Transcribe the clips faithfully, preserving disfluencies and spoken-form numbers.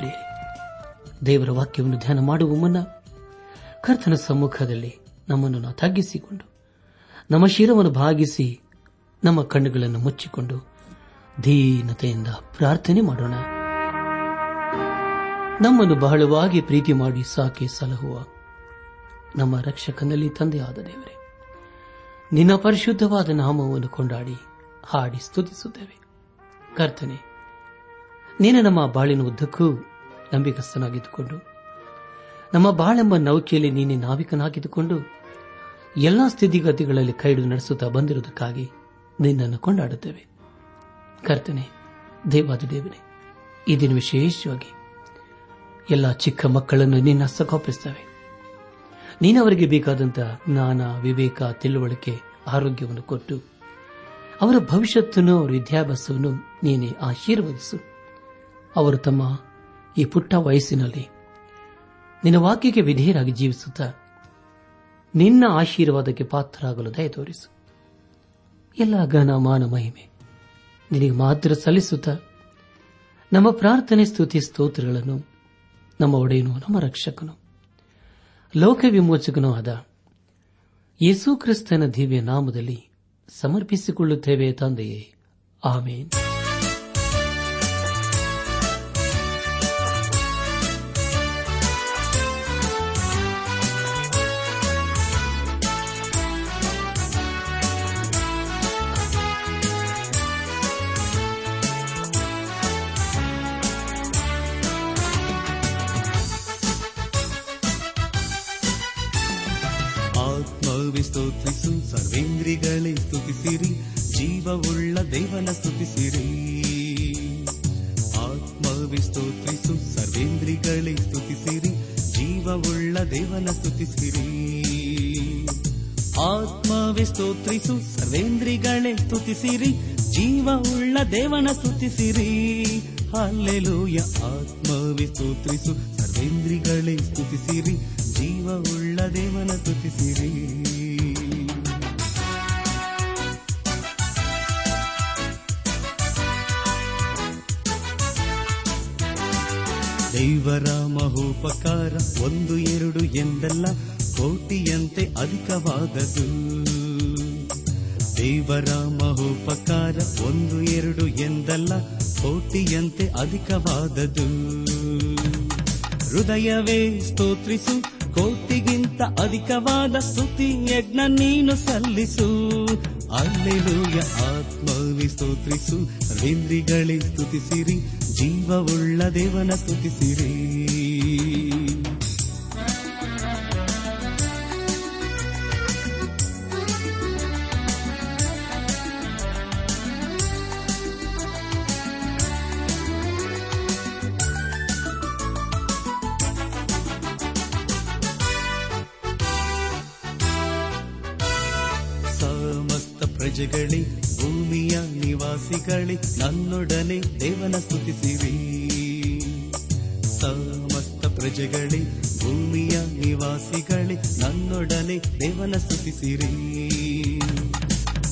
ಪ್ರಿಯರೇ, ದೇವರ ವಾಕ್ಯವನ್ನು ಧ್ಯಾನ ಮಾಡುವ ಮುನ್ನ ಕರ್ತನ ಸಮ್ಮುಖದಲ್ಲಿ ನಮ್ಮನ್ನು ನಾವು ತಗ್ಗಿಸಿಕೊಂಡು, ನಮ್ಮ ಶಿರವನ್ನು ಭಾಗಿಸಿ, ನಮ್ಮ ಕಣ್ಣುಗಳನ್ನು ಮುಚ್ಚಿಕೊಂಡು ದೀನತೆಯಿಂದ ಪ್ರಾರ್ಥನೆ ಮಾಡೋಣ. ನಮ್ಮನ್ನು ಬಹಳವಾಗಿ ಪ್ರೀತಿ ಮಾಡಿ ಸಾಕಿ ಸಲಹುವ ನಮ್ಮ ರಕ್ಷಕನಲ್ಲಿ ತಂದೆಯಾದ ದೇವರೇ, ನಿನ್ನ ಪರಿಶುದ್ಧವಾದ ನಾಮವನ್ನು ಕೊಂಡಾಡಿ ಹಾಡಿ ಸ್ತುತಿಸುತ್ತೇವೆ. ಕರ್ತನೆ, ನೀನು ನಮ್ಮ ಬಾಳಿನ ಉದ್ದಕ್ಕೂ ನಂಬಿಕಸ್ಥನಾಗಿದ್ದುಕೊಂಡು, ನಮ್ಮ ಬಾಳೆಂಬ ನೌಕೆಯಲ್ಲಿ ನೀನೆ ನಾವಿಕನಾಗಿದ್ದುಕೊಂಡು ಎಲ್ಲಾ ಸ್ಥಿತಿಗತಿಗಳಲ್ಲಿ ಕೈಡು ನಡೆಸುತ್ತಾ ಬಂದಿರುವುದಕ್ಕಾಗಿ ನಿನ್ನನ್ನು ಕೊಂಡಾಡುತ್ತೇವೆ. ಕರ್ತನೆ, ದೇವಾದಿದೇವನೇ, ಈ ದಿನ ವಿಶೇಷವಾಗಿ ಎಲ್ಲ ಚಿಕ್ಕ ಮಕ್ಕಳನ್ನು ನಿನ್ನ ಹಸ್ತಕ್ಕೊಪ್ಪಿಸ್ತೇವೆ. ನೀನು ಅವರಿಗೆ ಬೇಕಾದಂತಹ ಜ್ಞಾನ, ವಿವೇಕ, ತಿಳುವಳಿಕೆ, ಆರೋಗ್ಯವನ್ನು ಕೊಟ್ಟು ಅವರ ಭವಿಷ್ಯತ್ತನ್ನು, ಅವರ ವಿದ್ಯಾಭ್ಯಾಸವನ್ನು ನೀನೇ ಆಶೀರ್ವದಿಸು. ಅವರು ತಮ್ಮ ಈ ಪುಟ್ಟ ವಯಸ್ಸಿನಲ್ಲಿ ನಿನ್ನ ವಾಕ್ಯಕ್ಕೆ ವಿಧೇಯರಾಗಿ ಜೀವಿಸುತ್ತಾ ನಿನ್ನ ಆಶೀರ್ವಾದಕ್ಕೆ ಪಾತ್ರರಾಗಲು ದಯ ತೋರಿಸು. ಎಲ್ಲ ಘನ ಮಾನ ಮಹಿಮೆ ನಿನಗೆ ಮಾತ್ರ ಸಲ್ಲಿಸುತ್ತಾ ನಮ್ಮ ಪ್ರಾರ್ಥನೆ ಸ್ತುತಿ ಸ್ತೋತ್ರಗಳನ್ನು ನಮ್ಮ ಒಡೆಯನು, ನಮ್ಮ ರಕ್ಷಕನು, ಲೋಕ ವಿಮೋಚಕನೂ ಆದ ಯೇಸು ಕ್ರಿಸ್ತನ ದಿವ್ಯ ನಾಮದಲ್ಲಿ ಸಮರ್ಪಿಸಿಕೊಳ್ಳುತ್ತೇವೆ ತಂದೆಯೇ, ಆಮೇನ್. ಸ್ತುತಿಸು, ಸರ್ವೇಂದ್ರಿಗಳೇ ಸ್ತುತಿಸಿರಿ, ಜೀವವುಳ್ಳ ದೇವನ ಸ್ತುತಿಸಿರಿ. ಆತ್ಮವಿ ಸ್ತುತಿಸು, ಸರ್ವೇಂದ್ರಿಗಳೇ ಸ್ತುತಿಸಿರಿ, ಜೀವವುಳ್ಳ ದೇವನ ಸ್ತುತಿಸಿರಿ. ಆತ್ಮವಿ ಸ್ತುತಿಸು, ಸರ್ವೇಂದ್ರಿಗಳೇ ಸ್ತುತಿಸಿರಿ, ಜೀವವುಳ್ಳ ದೇವನ ಸ್ತುತಿಸಿರಿ. ಹಲ್ಲೆಲೂಯ. ಆತ್ಮವಿ ಸ್ತುತಿಸು, ಸರ್ವೇಂದ್ರಿಗಳೇ ಸ್ತುತಿಸಿರಿ, ಜೀವವುಳ್ಳ ದೇವನ ಸ್ತುತಿಸಿರಿ. ದೈವರ ಮಹೋಪಕಾರ ಒಂದು ಎರಡು ಎಂದಲ್ಲ, ಕೋಟಿಯಂತೆ ಅಧಿಕವಾಗದು. ದೇವರ ಮಹೋಪಕಾರ ಒಂದು ಎರಡು ಎಂದಲ್ಲ, ಕೋಟಿಯಂತೆ ಅಧಿಕವಾದದು. ಹೃದಯವೇ ಸ್ತೋತ್ರಿಸು, ಕೋಟಿಗಿಂತ ಅಧಿಕವಾದ ಸ್ತುತಿ ಯಜ್ಞ ನೀನು ಸಲ್ಲಿಸು. ಅಲ್ಲೆಲೂಯ. ಆತ್ಮವಿ ಸ್ತೋತ್ರಿಸು, ಸರ್ವೇಂದ್ರಿಗಳೇ ಸ್ತುತಿಸಿರಿ, ಜೀವವುಳ್ಳ ದೇವನ ಸ್ತುತಿಸಿರಿ. ಸಮಸ್ತ ಪ್ರಜೆಗಳೇ, ಭೂಮಿಯ ನಿವಾಸಿಗಳೇ, ನನ್ನೊಡನೆ ದೇವನ ಸ್ತುತಿಸಿರಿ. ಸಮಸ್ತ ಪ್ರಜೆಗಳೇ, ಭೂಮಿಯ ನಿವಾಸಿಗಳೇ, ನನ್ನೊಡನೆ ದೇವನ ಸ್ತುತಿಸಿರಿ.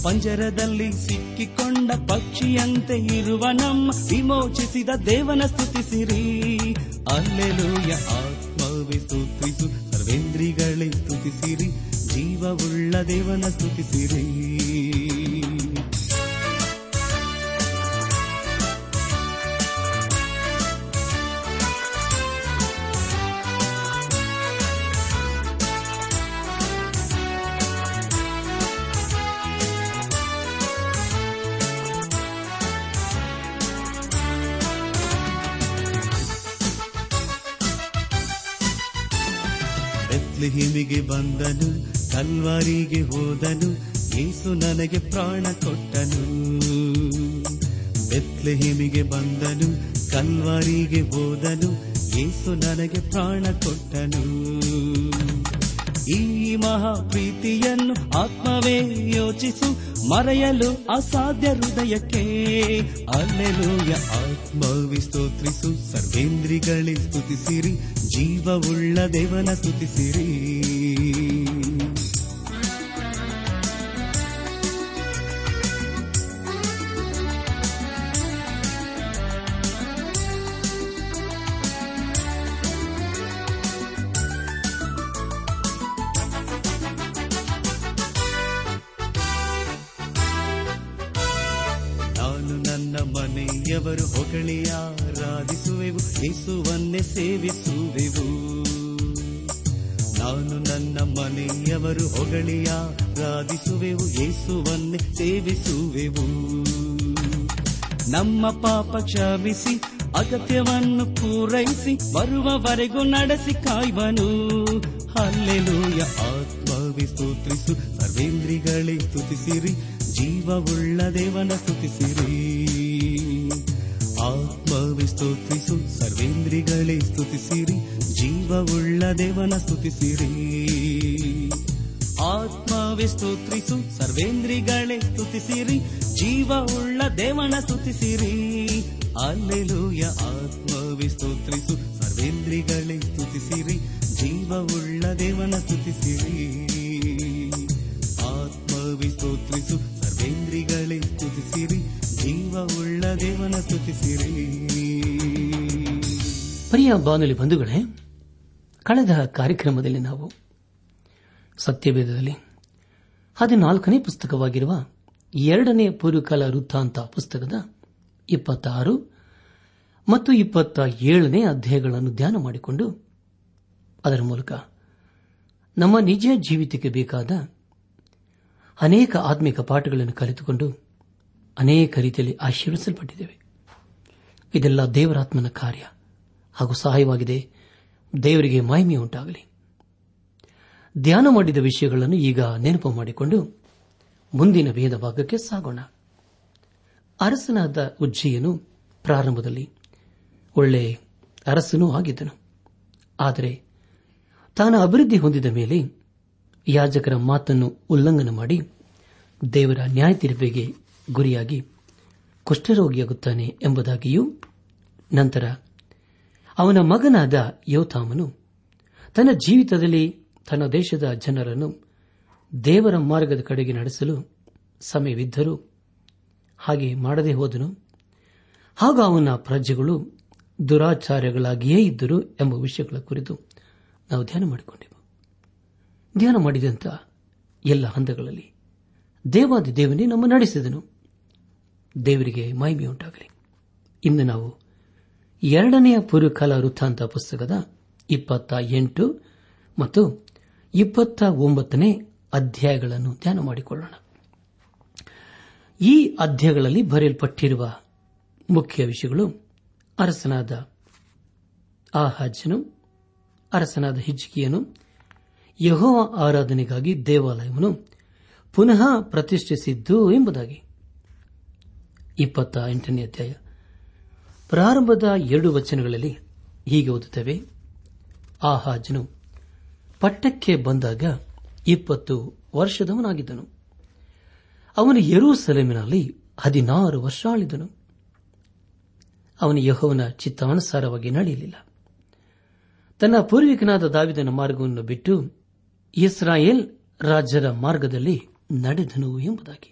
ಪಂಜರದಲ್ಲಿ ಸಿಕ್ಕಿಕೊಂಡ ಪಕ್ಷಿಯಂತೆ ಇರುವ ನಮ್ಮ ವಿಮೋಚಿಸಿದ ದೇವನ ಸ್ತುತಿಸಿರಿ. ಅಲ್ಲೆಲೂಯ. ಆತ್ಮವೇ ಸ್ತುತಿಸು, ಸರ್ವೇಂದ್ರಿಗಳೇ ಸ್ತುತಿಸಿರಿ, ಜೀವವುಳ್ಳ ದೇವನ ಸ್ತುತಿಸಿರಿ. ಹಿಮಿಗೆ ಬಂದನು, ಕಲ್ವಾರಿಗೆ ಹೋದನು, ಯೇಸು ನನಗೆ ಪ್ರಾಣ ಕೊಟ್ಟನು. ಬೆತ್ಲೆಹೇಮಿಗೆ ಬಂದನು, ಕಲ್ವಾರಿಗೆ ಹೋದನು, ಯೇಸು ನನಗೆ ಪ್ರಾಣ ಕೊಟ್ಟನು. ಈ ಮಹಾಪ್ರೀತಿಯನ್ನು ಆತ್ಮವೇ ಯೋಚಿಸು, ಮರೆಯಲು ಅಸಾಧ್ಯ ಹೃದಯಕ್ಕೆ. ಅಲ್ಲೆಲೂಯ. ಆತ್ಮವಿ ಸ್ತೋತ್ರಿಸು, ಸರ್ವೇಂದ್ರಿಗಳೇ ಸ್ತುತಿಸಿರಿ, ಜೀವವುಳ್ಳ ದೇವನ ಸ್ತುತಿಸಿರಿ. ಹೊಗಳಿಯಾರಾಧಿಸುವೆವು, ಯೇಸುವನ್ನೇ ಸೇವಿಸುವೆವು. ನಾನು ನನ್ನ ಮನೆಯವರು ಹೊಗಳಿಯಾರಾಧಿಸುವೆವು, ಯೇಸುವನ್ನೇ ಸೇವಿಸುವೆವು. ನಮ್ಮ ಪಾಪ ಕ್ಷಮಿಸಿ, ಅಗತ್ಯವನ್ನು ಪೂರೈಸಿ, ಬರುವವರೆಗೂ ನಡೆಸಿ ಕಾಯುವನು. ಹಲ್ಲೆಲೂಯ. ಆತ್ಮವಿ ಸ್ತೋತ್ರಿಸು, ಸರ್ವೇಂದ್ರಿಗಳೇ ಸ್ತುತಿಸಿರಿ, ಜೀವವುಳ್ಳ ದೇವನ ಸ್ತುತಿಸಿರಿ. ಆತ್ಮವಿ ಸ್ತೋತ್ರಿಸು, ಸರ್ವೇಂದ್ರಿಗಳೇ ಸ್ತುತಿಸಿರಿ, ಜೀವವುಳ್ಳ ದೇವನ ಸ್ತುತಿಸಿರಿ. ಆತ್ಮವಿ ಸ್ತೋತ್ರಿಸು, ಸರ್ವೇಂದ್ರಿಗಳೇ ಸ್ತುತಿಸಿರಿ, ಜೀವವುಳ್ಳ ದೇವನ ಸ್ತುತಿಸಿರಿ. ಹಲ್ಲೆಲೂಯ. ಆತ್ಮವಿ ಸ್ತೋತ್ರಿಸು, ಸರ್ವೇಂದ್ರಿಗಳೇ ಸ್ತುತಿಸಿರಿ, ಜೀವವುಳ್ಳ ದೇವನ ಸ್ತುತಿಸಿರಿ. ಆತ್ಮವಿ ಸ್ತೋತ್ರಿಸು, ಸರ್ವೇಂದ್ರಿಗಳೇ ಸ್ತುತಿಸಿರಿ, ಜೀವವುಳ್ಳ ದೇವನ ಸ್ತುತಿಸಿರಿ. ಪ್ರಿಯ ಬಾನುಲಿ ಬಂಧುಗಳೇ, ಕಳೆದ ಕಾರ್ಯಕ್ರಮದಲ್ಲಿ ನಾವು ಸತ್ಯವೇದದಲ್ಲಿ ಹದಿನಾಲ್ಕನೇ ಪುಸ್ತಕವಾಗಿರುವ ಎರಡನೇ ಪೂರ್ವಕಾಲ ವೃತ್ತಾಂತ ಪುಸ್ತಕದ ಇಪ್ಪತ್ತಾರು ಮತ್ತು ಇಪ್ಪತ್ತ ಏಳನೇ ಅಧ್ಯಾಯಗಳನ್ನು ಧ್ಯಾನ ಮಾಡಿಕೊಂಡು ಅದರ ಮೂಲಕ ನಮ್ಮ ನಿಜ ಜೀವಿತಕ್ಕೆ ಬೇಕಾದ ಅನೇಕ ಆತ್ಮಿಕ ಪಾಠಗಳನ್ನು ಕಲಿತುಕೊಂಡು ಅನೇಕ ರೀತಿಯಲ್ಲಿ ಆಶೀರ್ವಿಸಲ್ಪಟ್ಟಿದ್ದೇವೆ. ಇದೆಲ್ಲ ದೇವರಾತ್ಮನ ಕಾರ್ಯ ಹಾಗೂ ಸಹಾಯವಾಗಿದೆ. ದೇವರಿಗೆ ಮಹಿಮೆ ಉಂಟಾಗಲಿ. ಧ್ಯಾನ ಮಾಡಿದ ವಿಷಯಗಳನ್ನು ಈಗ ನೆನಪು ಮಾಡಿಕೊಂಡು ಮುಂದಿನ ವೇದ ಭಾಗಕ್ಕೆ ಸಾಗೋಣ. ಅರಸನಾದ ಉಜ್ಜೀಯನು ಪ್ರಾರಂಭದಲ್ಲಿ ಒಳ್ಳೆ ಅರಸನೂ ಆಗಿದ್ದನು. ಆದರೆ ತಾನು ಅಭಿವೃದ್ಧಿ ಹೊಂದಿದ ಮೇಲೆ ಯಾಜಕರ ಮಾತನ್ನು ಉಲ್ಲಂಘನೆ ಮಾಡಿ ದೇವರ ನ್ಯಾಯ ತೀರ್ಪಿಗೆ ಗುರಿಯಾಗಿ ಕುಷ್ಠರೋಗಿಯಾಗುತ್ತಾನೆ ಎಂಬುದಾಗಿಯೂ, ನಂತರ ಅವನ ಮಗನಾದ ಯೋತಾಮನು ತನ್ನ ಜೀವಿತದಲ್ಲಿ ತನ್ನ ದೇಶದ ಜನರನ್ನು ದೇವರ ಮಾರ್ಗದ ಕಡೆಗೆ ನಡೆಸಲು ಸಮಯವಿದ್ದರೂ ಹಾಗೆ ಮಾಡದೆ ಹೋದನು, ಹಾಗೂ ಅವನ ಪ್ರಜೆಗಳು ದುರಾಚಾರಗಳಾಗಿಯೇ ಇದ್ದರು ಎಂಬ ವಿಷಯಗಳ ಕುರಿತು ನಾವು ಧ್ಯಾನ ಮಾಡಿಕೊಂಡೆವು. ಧ್ಯಾನ ಮಾಡಿದಂಥ ಎಲ್ಲ ಹಂತಗಳಲ್ಲಿ ದೇವಾದಿ ದೇವನೇ ನಮ್ಮ ನಡೆಸಿದನು. ದೇವರಿಗೆ ಮಹಿಮೆಯುಂಟಾಗಲಿ. ಇಂದು ನಾವು ಎರಡನೆಯ ಪೂರ್ವಕಾಲ ವೃತ್ತಾಂತ ಪುಸ್ತಕದ ಇಪ್ಪತ್ತ ಎಂಟು ಮತ್ತು ಇಪ್ಪತ್ತ ಒಂಬತ್ತನೇ ಅಧ್ಯಾಯಗಳನ್ನು ಧ್ಯಾನ ಮಾಡಿಕೊಳ್ಳೋಣ. ಈ ಅಧ್ಯಾಯಗಳಲ್ಲಿ ಬರೆಯಲ್ಪಟ್ಟಿರುವ ಮುಖ್ಯ ವಿಷಯಗಳು ಅರಸನಾದ ಆಹಾಜನು, ಅರಸನಾದ ಹಿಜ್ಕೀಯನು ಯೆಹೋವ ಆರಾಧನೆಗಾಗಿ ದೇವಾಲಯವನ್ನು ಪುನಃ ಪ್ರತಿಷ್ಠಿಸಿದ್ದು ಎಂಬುದಾಗಿ. ಇಪ್ಪತ್ತ ಎಂಟನೇ ಅಧ್ಯಾಯ ಪ್ರಾರಂಭದ ಎರಡು ವಚನಗಳಲ್ಲಿ ಹೀಗೆ ಓದುತ್ತೇವೆ. ಆಹಾಜನು ಪಟ್ಟಕ್ಕೆ ಬಂದಾಗ ಇಪ್ಪತ್ತು ವರ್ಷದವನಾಗಿದ್ದನು. ಅವನು ಯೆರೂಸಲೇಮಿನಲ್ಲಿ ಹದಿನಾರು ವರ್ಷ ಆಳಿದನು. ಅವನು ಯೆಹೋವನ ಚಿತ್ತಾನುಸಾರವಾಗಿ ನಡೆಯಲಿಲ್ಲ. ತನ್ನ ಪೂರ್ವಿಕನಾದ ದಾವಿದನ ಮಾರ್ಗವನ್ನು ಬಿಟ್ಟು ಇಸ್ರಾಯೇಲ್ ರಾಜರ ಮಾರ್ಗದಲ್ಲಿ ನಡೆದನು ಎಂಬುದಾಗಿ.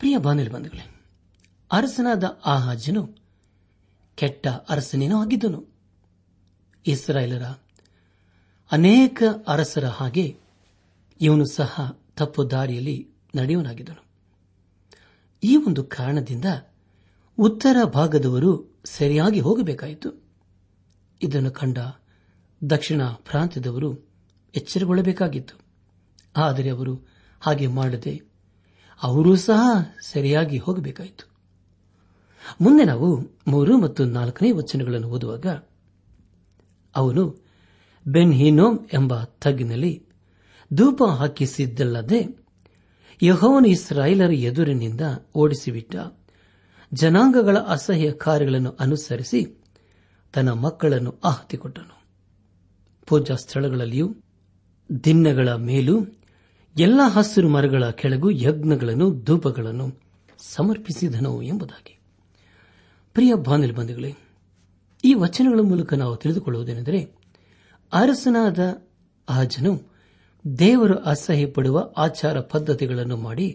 ಪ್ರಿಯ ಬಾಂಧವ್ಯ ಬಂಧುಗಳೇ, ಅರಸನಾದ ಆಹಾಜನು ಕೆಟ್ಟ ಅರಸನೇನೂ ಆಗಿದ್ದನು. ಇಸ್ರಾಯೇಲರ ಅನೇಕ ಅರಸರ ಹಾಗೆ ಇವನು ಸಹ ತಪ್ಪು ದಾರಿಯಲ್ಲಿ ನಡೆಯುವನಾಗಿದ್ದನು. ಈ ಒಂದು ಕಾರಣದಿಂದ ಉತ್ತರ ಭಾಗದವರು ಸರಿಯಾಗಿ ಹೋಗಬೇಕಾಯಿತು. ಇದನ್ನು ಕಂಡ ದಕ್ಷಿಣ ಪ್ರಾಂತ್ಯದವರು ಎಚ್ಚರಗೊಳ್ಳಬೇಕಾಗಿತ್ತು. ಆದರೆ ಅವರು ಹಾಗೆ ಮಾಡದೆ ಅವರೂ ಸಹ ಸರಿಯಾಗಿ ಹೋಗಬೇಕಾಯಿತು. ಮುಂದೆ ನಾವು ಮೂರು ಮತ್ತು ನಾಲ್ಕನೇ ವಚನಗಳನ್ನು ಓದುವಾಗ, ಅವನು ಬೆನ್ ಹಿನೋಮ್ ಎಂಬ ತಗ್ಗಿನಲ್ಲಿ ಧೂಪ ಹಾಕಿಸಿದ್ದಲ್ಲದೆ ಯೆಹೋವನು ಇಸ್ರಾಯೇಲರ ಎದುರಿನಿಂದ ಓಡಿಸಿಬಿಟ್ಟ ಜನಾಂಗಗಳ ಅಸಹ್ಯ ಕಾರ್ಯಗಳನ್ನು ಅನುಸರಿಸಿ ತನ್ನ ಮಕ್ಕಳನ್ನು ಆಹುತಿಕೊಟ್ಟನು. ಪೂಜಾ ಸ್ಥಳಗಳಲ್ಲಿಯೂ ದಿನ್ನಗಳ ಮೇಲೂ ಎಲ್ಲಾ ಹಸಿರು ಮರಗಳ ಕೆಳಗೂ ಯಜ್ಞಗಳನ್ನು ಧೂಪಗಳನ್ನು ಸಮರ್ಪಿಸಿದನು ಎಂಬುದಾಗಿ. ಪ್ರಿಯ ಬಾಂಧವ ಬಂಧುಗಳೇ, ಈ ವಚನಗಳ ಮೂಲಕ ನಾವು ತಿಳಿದುಕೊಳ್ಳುವುದೇನೆಂದರೆ, ಅರಸನಾದ ಆಜನು ದೇವರು ಅಸಹ್ಯ ಪಡುವ ಆಚಾರ ಪದ್ಧತಿಗಳನ್ನು ಮಾಡಿ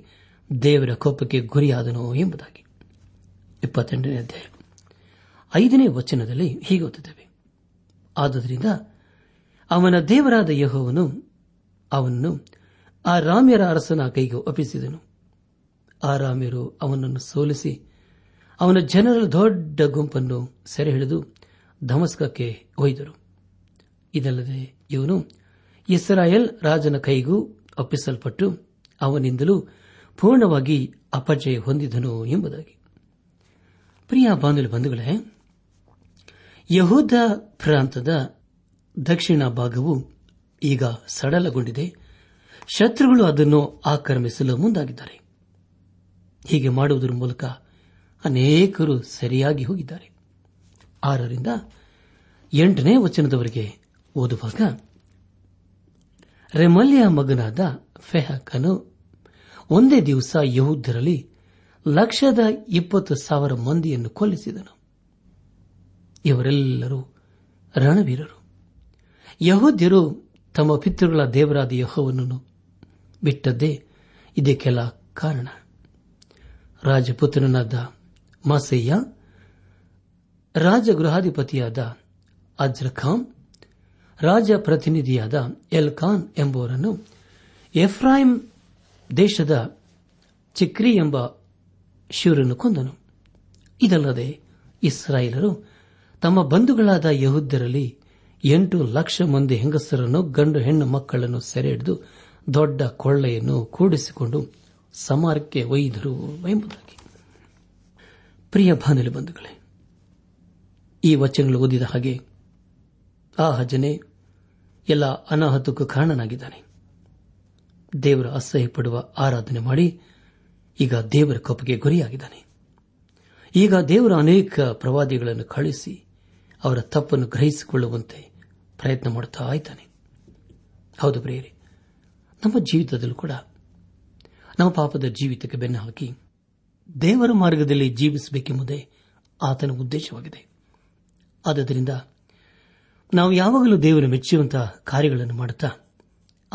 ದೇವರ ಕೋಪಕ್ಕೆ ಗುರಿಯಾದನು ಎಂಬುದಾಗಿ. ಇಪ್ಪತ್ತೆಂಟನೇ ಅಧ್ಯಾಯ ಐದನೇ ವಚನದಲ್ಲಿ ಹೀಗೆ ಓದುತ್ತೇವೆ, ಆದುದರಿಂದ ಅವನ ದೇವರಾದ ಯೆಹೋವನು ಅವನನ್ನು ಆ ರಾಮ್ಯರ ಅರಸನ ಕೈಗೆ ಒಪ್ಪಿಸಿದನು. ಆ ರಾಮ್ಯರು ಅವನನ್ನು ಸೋಲಿಸಿ ಅವನ ಜನರ ದೊಡ್ಡ ಗುಂಪನ್ನು ಸೆರೆ ಹಿಡಿದು ದಮಸ್ಕಕ್ಕೆ ಒಯ್ದರು. ಇದಲ್ಲದೆ ಇವನು ಇಸ್ರಾಯೇಲ್ ರಾಜನ ಕೈಗೂ ಒಪ್ಪಿಸಲ್ಪಟ್ಟು ಅವನಿಂದಲೂ ಪೂರ್ಣವಾಗಿ ಅಪಜಯ ಹೊಂದಿದನು ಎಂಬುದಾಗಿ. ಪ್ರಿಯ ಬಾಂಧವ ಬಂಧುಗಳೇ, ಯಹೂದ ಪ್ರಾಂತದ ದಕ್ಷಿಣ ಭಾಗವು ಈಗ ಸಡಲಗೊಂಡಿದೆ. ಶತ್ರುಗಳು ಅದನ್ನು ಆಕ್ರಮಿಸಲು ಮುಂದಾಗಿದ್ದಾರೆ. ಹೀಗೆ ಮಾಡುವುದರ ಮೂಲಕ ಅನೇಕರು ಸರಿಯಾಗಿ ಹೋಗಿದ್ದಾರೆ. ಆರರಿಂದ ಎಂಟನೇ ವಚನದವರೆಗೆ ಓದುವಾಗ, ರೆಮಲ್ಯ ಮಗನಾದ ಫೆಹಕನು ಒಂದೇ ದಿವಸ ಯಹೂದರಲ್ಲಿ ಲಕ್ಷದ ಇಪ್ಪತ್ತು ಸಾವಿರ ಮಂದಿಯನ್ನು ಕೊಲ್ಲಿಸಿದನು. ಇವರೆಲ್ಲರೂ ರಣವೀರರು. ಯಹೂದ್ಯರು ತಮ್ಮ ಪಿತೃಗಳ ದೇವರಾದ ಯೆಹೋವನನ್ನು ಬಿಟ್ಟದ್ದೇ ಇದಕ್ಕೆಲ್ಲ ಕಾರಣ. ರಾಜಪುತ್ರನಾದ ಮಾಸೇಯ, ರಾಜಗೃಹಾಧಿಪತಿಯಾದ ಅಜ್ರಖಾಮ್, ರಾಜ ಪ್ರತಿನಿಧಿಯಾದ ಎಲ್ಕಾನ್ ಎಂಬುವರನ್ನು ಎಫ್ರಾಯಿಂ ದೇಶದ ಚಿಕ್ರಿ ಎಂಬ ಶೂರನ್ನು ಕೊಂದನು. ಇದಲ್ಲದೆ ಇಸ್ರಾಯೇಲರು ತಮ್ಮ ಬಂಧುಗಳಾದ ಯಹೂದ್ಯರಲ್ಲಿ ಎಂಟು ಲಕ್ಷ ಮಂದಿ ಹೆಂಗಸರನ್ನು, ಗಂಡು ಹೆಣ್ಣು ಮಕ್ಕಳನ್ನು ಸೆರೆ ಹಿಡಿದು ದೊಡ್ಡ ಕೊಳ್ಳೆಯನ್ನು ಕೂಡಿಸಿಕೊಂಡು ಸಮಾರಕ್ಕೆ ಒಯ್ದರು ಎಂಬುದಾಗಿ. ಪ್ರಿಯ ಬಾಂಧವ ಬಂಧುಗಳೇ, ಈ ವಚನಗಳು ಓದಿದ ಹಾಗೆ ಆ ಹಜನೆ ಎಲ್ಲ ಅನಾಹುತಕ್ಕೂ ಕಾರಣನಾಗಿದ್ದಾನೆ. ದೇವರ ಅಸಹ್ಯ ಪಡುವ ಆರಾಧನೆ ಮಾಡಿ ಈಗ ದೇವರ ಕೋಪಕ್ಕೆ ಗುರಿಯಾಗಿದ್ದಾನೆ. ಈಗ ದೇವರ ಅನೇಕ ಪ್ರವಾದಿಗಳನ್ನು ಕಳಿಸಿ ಅವರ ತಪ್ಪನ್ನು ಗ್ರಹಿಸಿಕೊಳ್ಳುವಂತೆ ಪ್ರಯತ್ನ ಮಾಡುತ್ತಾ ಇದ್ದಾನೆ. ಹೌದು ಪ್ರಿಯರೇ, ನಮ್ಮ ಜೀವಿತದಲ್ಲೂ ಕೂಡ ನಮ್ಮ ಪಾಪದ ಜೀವಿತಕ್ಕೆ ಬೆನ್ನು ಹಾಕಿ ದೇವರ ಮಾರ್ಗದಲ್ಲಿ ಜೀವಿಸಬೇಕೆಂಬುದೇ ಆತನ ಉದ್ದೇಶವಾಗಿದೆ. ಆದ್ದರಿಂದ ನಾವು ಯಾವಾಗಲೂ ದೇವರು ಮೆಚ್ಚುವಂತಹ ಕಾರ್ಯಗಳನ್ನು ಮಾಡುತ್ತಾ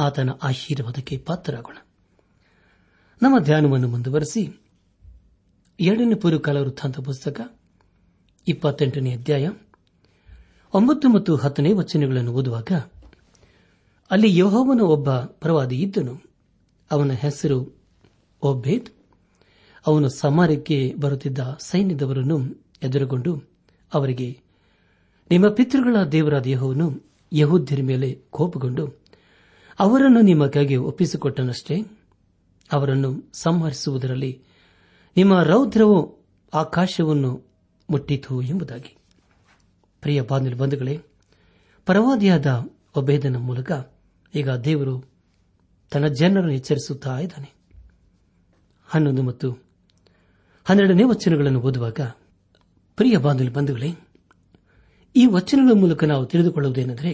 ಆತನ ಆಶೀರ್ವಾದಕ್ಕೆ ಪಾತ್ರರಾಗೋಣ. ನಮ್ಮ ಧ್ಯಾನವನ್ನು ಮುಂದುವರೆಸಿ ಎರಡನೇ ಪೂರ್ವಕಾಲ ವೃತ್ತಾಂತ ಪುಸ್ತಕ ಇಪ್ಪತ್ತೆಂಟನೇ ಅಧ್ಯಾಯ ಒಂಬತ್ತು ಮತ್ತು ಹತ್ತನೇ ವಚನಗಳನ್ನು ಓದುವಾಗ, ಅಲ್ಲಿ ಯೆಹೋವನ ಒಬ್ಬ ಪ್ರವಾದಿ ಇದ್ದನು, ಅವನ ಹೆಸರು ಓಬೇದ್. ಅವನು ಸಮಾರ್ಯಕ್ಕೆ ಬರುತ್ತಿದ್ದ ಸೈನ್ಯದವರನ್ನು ಎದುರುಗೊಂಡು ಅವರಿಗೆ, ನಿಮ್ಮ ಪಿತೃಗಳ ದೇವರಾದ ಯೆಹೋವನು ಯೆಹೂದ್ಯರ ಮೇಲೆ ಕೋಪಗೊಂಡು ಅವರನ್ನು ನಿಮ್ಮ ಕೈಗೆ ಒಪ್ಪಿಸಿಕೊಟ್ಟನಷ್ಟೇ, ಅವರನ್ನು ಸಂಹರಿಸುವುದರಲ್ಲಿ ನಿಮ್ಮ ರೌದ್ರವು ಆಕಾಶವನ್ನು ಮುಟ್ಟಿತು ಎಂಬುದಾಗಿ. ಪ್ರಿಯ ಬಾಂಧವ ಬಂಧುಗಳೇ, ಪ್ರವಾದಿಯಾದ ಓಬೇದನ ಮೂಲಕ ಈಗ ದೇವರು ತನ್ನ ಜನರನ್ನು ಎಚ್ಚರಿಸುತ್ತಾ ಇದ್ದಾನೆ. ಹನ್ನೊಂದು ಮತ್ತು ಹನ್ನೆರಡನೇ ವಚನಗಳನ್ನು ಓದುವಾಗ, ಪ್ರಿಯ ಬಾಂಧವ ಬಂಧುಗಳೇ, ಈ ವಚನಗಳ ಮೂಲಕ ನಾವು ತಿಳಿದುಕೊಳ್ಳುವುದೇನೆಂದರೆ,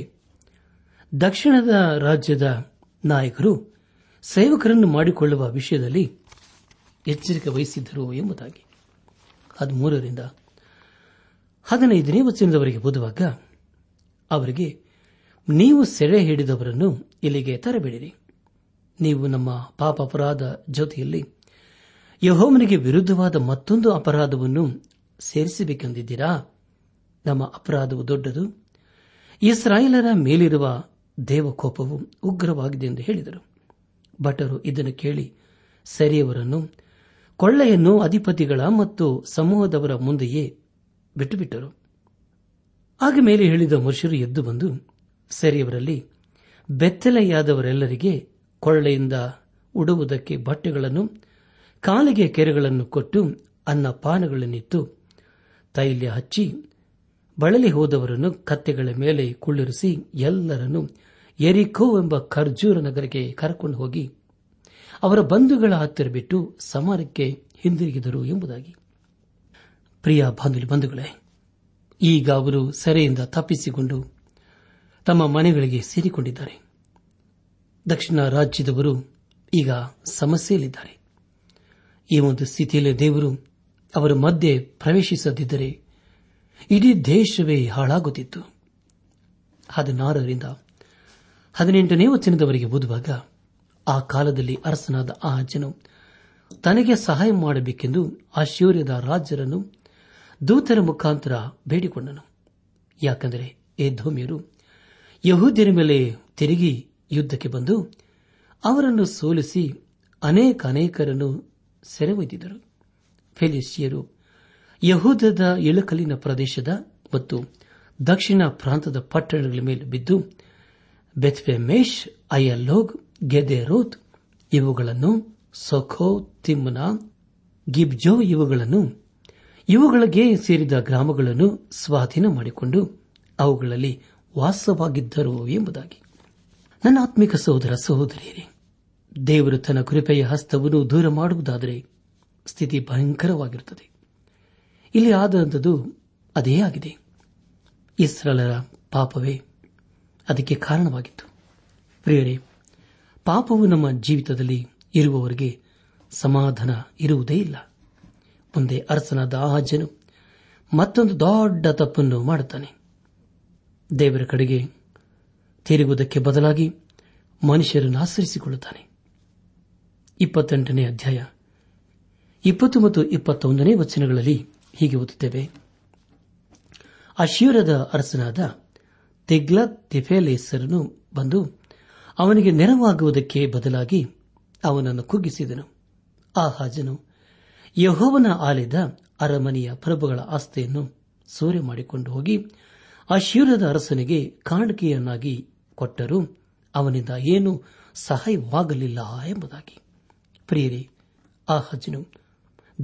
ದಕ್ಷಿಣದ ರಾಜ್ಯದ ನಾಯಕರು ಸೇವಕರನ್ನು ಮಾಡಿಕೊಳ್ಳುವ ವಿಷಯದಲ್ಲಿ ಎಚ್ಚರಿಕೆ ವಹಿಸಿದ್ದರು ಎಂಬುದಾಗಿ. ಹದಿಮೂರರಿಂದ ಹದಿನೈದನೇ ವಚನದವರೆಗೆ ಓದುವಾಗ, ಅವರಿಗೆ, ನೀವು ಸೆರೆ ಹಿಡಿದವರನ್ನು ಇಲ್ಲಿಗೆ ತರಬೇಡಿರಿ, ನೀವು ನಮ್ಮ ಪಾಪ ಅಪರಾಧ ಜೊತೆಯಲ್ಲಿ ಯೆಹೋವನಿಗೆ ವಿರುದ್ಧವಾದ ಮತ್ತೊಂದು ಅಪರಾಧವನ್ನು ಸೇರಿಸಬೇಕೆಂದಿದ್ದೀರಾ, ನಮ್ಮ ಅಪರಾಧವು ದೊಡ್ಡದು, ಇಸ್ರಾಯೇಲರ ಮೇಲಿರುವ ದೇವಕೋಪವು ಉಗ್ರವಾಗಿದೆ ಎಂದು ಹೇಳಿದರು. ಭಟರು ಇದನ್ನು ಕೇಳಿ ಸೆರೆಯವರನ್ನು ಕೊಳ್ಳೆಯನ್ನು ಅಧಿಪತಿಗಳ ಮತ್ತು ಸಮೂಹದವರ ಮುಂದೆಯೇ ಬಿಟ್ಟುಬಿಟ್ಟರು. ಆಗ ಮೇಲೆ ಹೇಳಿದ ಮನುಷ್ಯರು ಎದ್ದು ಬಂದು ಸೆರೆಯವರಲ್ಲಿ ಬೆತ್ತಲೆಯಾದವರೆಲ್ಲರಿಗೆ ಕೊಳ್ಳೆಯಿಂದ ಉಡುವುದಕ್ಕೆ ಬಟ್ಟೆಗಳನ್ನು, ಕಾಲಿಗೆ ಕೆರೆಗಳನ್ನು ಕೊಟ್ಟು ಅನ್ನಪಾನಗಳನ್ನಿತ್ತು ತೈಲ ಹಚ್ಚಿ ಬಳಲಿ ಹೋದವರನ್ನು ಕತ್ತೆಗಳ ಮೇಲೆ ಕುಳ್ಳಿರಿಸಿ ಎಲ್ಲರನ್ನೂ ಯೆರಿಕೋ ಎಂಬ ಖರ್ಜೂರ ನಗರಕ್ಕೆ ಕರ್ಕೊಂಡು ಹೋಗಿ ಅವರ ಬಂಧುಗಳ ಹತ್ತಿರ ಬಿಟ್ಟು ಸಮಾರಕ್ಕೆ ಹಿಂದಿರುಗಿದರು ಎಂಬುದಾಗಿ. ಪ್ರಿಯ ಬಾಂಧವ ಬಂಧುಗಳೇ, ಈಗ ಅವರು ಸೆರೆಯಿಂದ ತಪ್ಪಿಸಿಕೊಂಡು ತಮ್ಮ ಮನೆಗಳಿಗೆ ಸೇರಿಕೊಂಡಿದ್ದಾರೆ. ದಕ್ಷಿಣ ರಾಜ್ಯದವರು ಈಗ ಸಮಸ್ಯೆಯಲ್ಲಿದ್ದಾರೆ. ಈ ಒಂದು ಸ್ಥಿತಿಯಲ್ಲಿ ದೇವರು ಅವರ ಮಧ್ಯೆ ಪ್ರವೇಶಿಸದಿದ್ದರೆ ಇಡೀ ದೇಶವೇ ಹಾಳಾಗುತ್ತಿತ್ತು. ಹದಿನಾರರಿಂದ ಹದಿನೆಂಟನೇ ವಚನದವರೆಗೆ ಓದುವಾಗ, ಆ ಕಾಲದಲ್ಲಿ ಅರಸನಾದ ಆಹಾಜನು ತನಗೆ ಸಹಾಯ ಮಾಡಬೇಕೆಂದು ಅಶ್ಶೂರ್ಯದ ರಾಜರನ್ನು ದೂತರ ಮುಖಾಂತರ ಬೇಡಿಕೊಂಡನು. ಯಾಕೆಂದರೆ ಏದೋಮ್ಯರು ಯಹೂದ್ಯರ ಮೇಲೆ ತಿರುಗಿ ಯುದ್ಧಕ್ಕೆ ಬಂದು ಅವರನ್ನು ಸೋಲಿಸಿ ಅನೇಕ ಅನೇಕರನ್ನು ಸೆರೆವೊಯ್ದಿದ್ದರು. ಫಿಲಿಷ್ಟಿಯರು ಯಹೂದದ ಇಳಕಲಿನ ಪ್ರದೇಶದ ಮತ್ತು ದಕ್ಷಿಣ ಪ್ರಾಂತದ ಪಟ್ಟಣಗಳ ಮೇಲೆ ಬಿದ್ದು ಬೆತ್ಫೆಮೇಶ್, ಅಯಲೋಗ್, ಗೆದೆರೋತ್ ಇವುಗಳನ್ನು, ಸೊಖೋ, ತಿಮ್ನ, ಗಿಬ್ಜೋ ಇವುಗಳನ್ನು ಇವುಗಳಿಗೆ ಸೇರಿದ ಗ್ರಾಮಗಳನ್ನು ಸ್ವಾಧೀನ ಮಾಡಿಕೊಂಡು ಅವುಗಳಲ್ಲಿ ವಾಸವಾಗಿದ್ದರು ಎಂಬುದಾಗಿ. ನನ್ನ ಆತ್ಮಿಕ ಸಹೋದರ ಸಹೋದರಿಯರೇ, ದೇವರು ತನ್ನ ಕೃಪೆಯ ಹಸ್ತವನ್ನು ದೂರ ಮಾಡುವುದಾದರೆ ಸ್ಥಿತಿ ಭಯಂಕರವಾಗಿರುತ್ತದೆ. ಇಲ್ಲಿ ಆದಂಥದ್ದು ಅದೇ ಆಗಿದೆ. ಇಸ್ರಾಯೇಲರ ಪಾಪವೇ ಅದಕ್ಕೆ ಕಾರಣವಾಗಿತ್ತು. ಪ್ರಿಯರೇ, ಪಾಪವು ನಮ್ಮ ಜೀವಿತದಲ್ಲಿ ಇರುವವರಿಗೆ ಸಮಾಧಾನ ಇರುವುದೇ ಇಲ್ಲ. ಮುಂದೆ ಅರಸನಾದ ಆಹಾಜನು ಮತ್ತೊಂದು ದೊಡ್ಡ ತಪ್ಪನ್ನು ಮಾಡುತ್ತಾನೆ. ದೇವರ ಕಡೆಗೆ ತಿರುಗುವುದಕ್ಕೆ ಬದಲಾಗಿ ಮನುಷ್ಯರನ್ನು ಆಶ್ರಯಿಸಿಕೊಳ್ಳುತ್ತಾನೆ. ಇಪ್ಪತ್ತೆಂಟನೇ ಅಧ್ಯಾಯ ಇಪ್ಪತ್ತು ಮತ್ತು ಇಪ್ಪತ್ತೊಂದನೇ ವಚನಗಳಲ್ಲಿ ಹೀಗೆ ಓದುತ್ತೇವೆ. ಅಶ್ಶೂರದ ಅರಸನಾದ ತಿಗ್ಲತ್ ತಿಫೆಲೇಸರನು ಬಂದು ಅವನಿಗೆ ನೆರವಾಗುವುದಕ್ಕೆ ಬದಲಾಗಿ ಅವನನ್ನು ಕುಗ್ಗಿಸಿದನು. ಆಹಾಜನು ಯೆಹೋವನ ಆಲಯದ ಅರಮನೆಯ ಪ್ರಭುಗಳ ಆಸ್ತಿಯನ್ನು ಸೂರೆ ಮಾಡಿಕೊಂಡು ಹೋಗಿ ಅಶ್ಶೂರದ ಅರಸನಿಗೆ ಕಾಣಿಕೆಯನ್ನಾಗಿ ಕೊಟ್ಟರೂ ಅವನಿಂದ ಏನೂ ಸಹಾಯವಾಗಲಿಲ್ಲ ಎಂಬುದಾಗಿ. ಪ್ರಿಯರೇ, ಆಹಾಜನು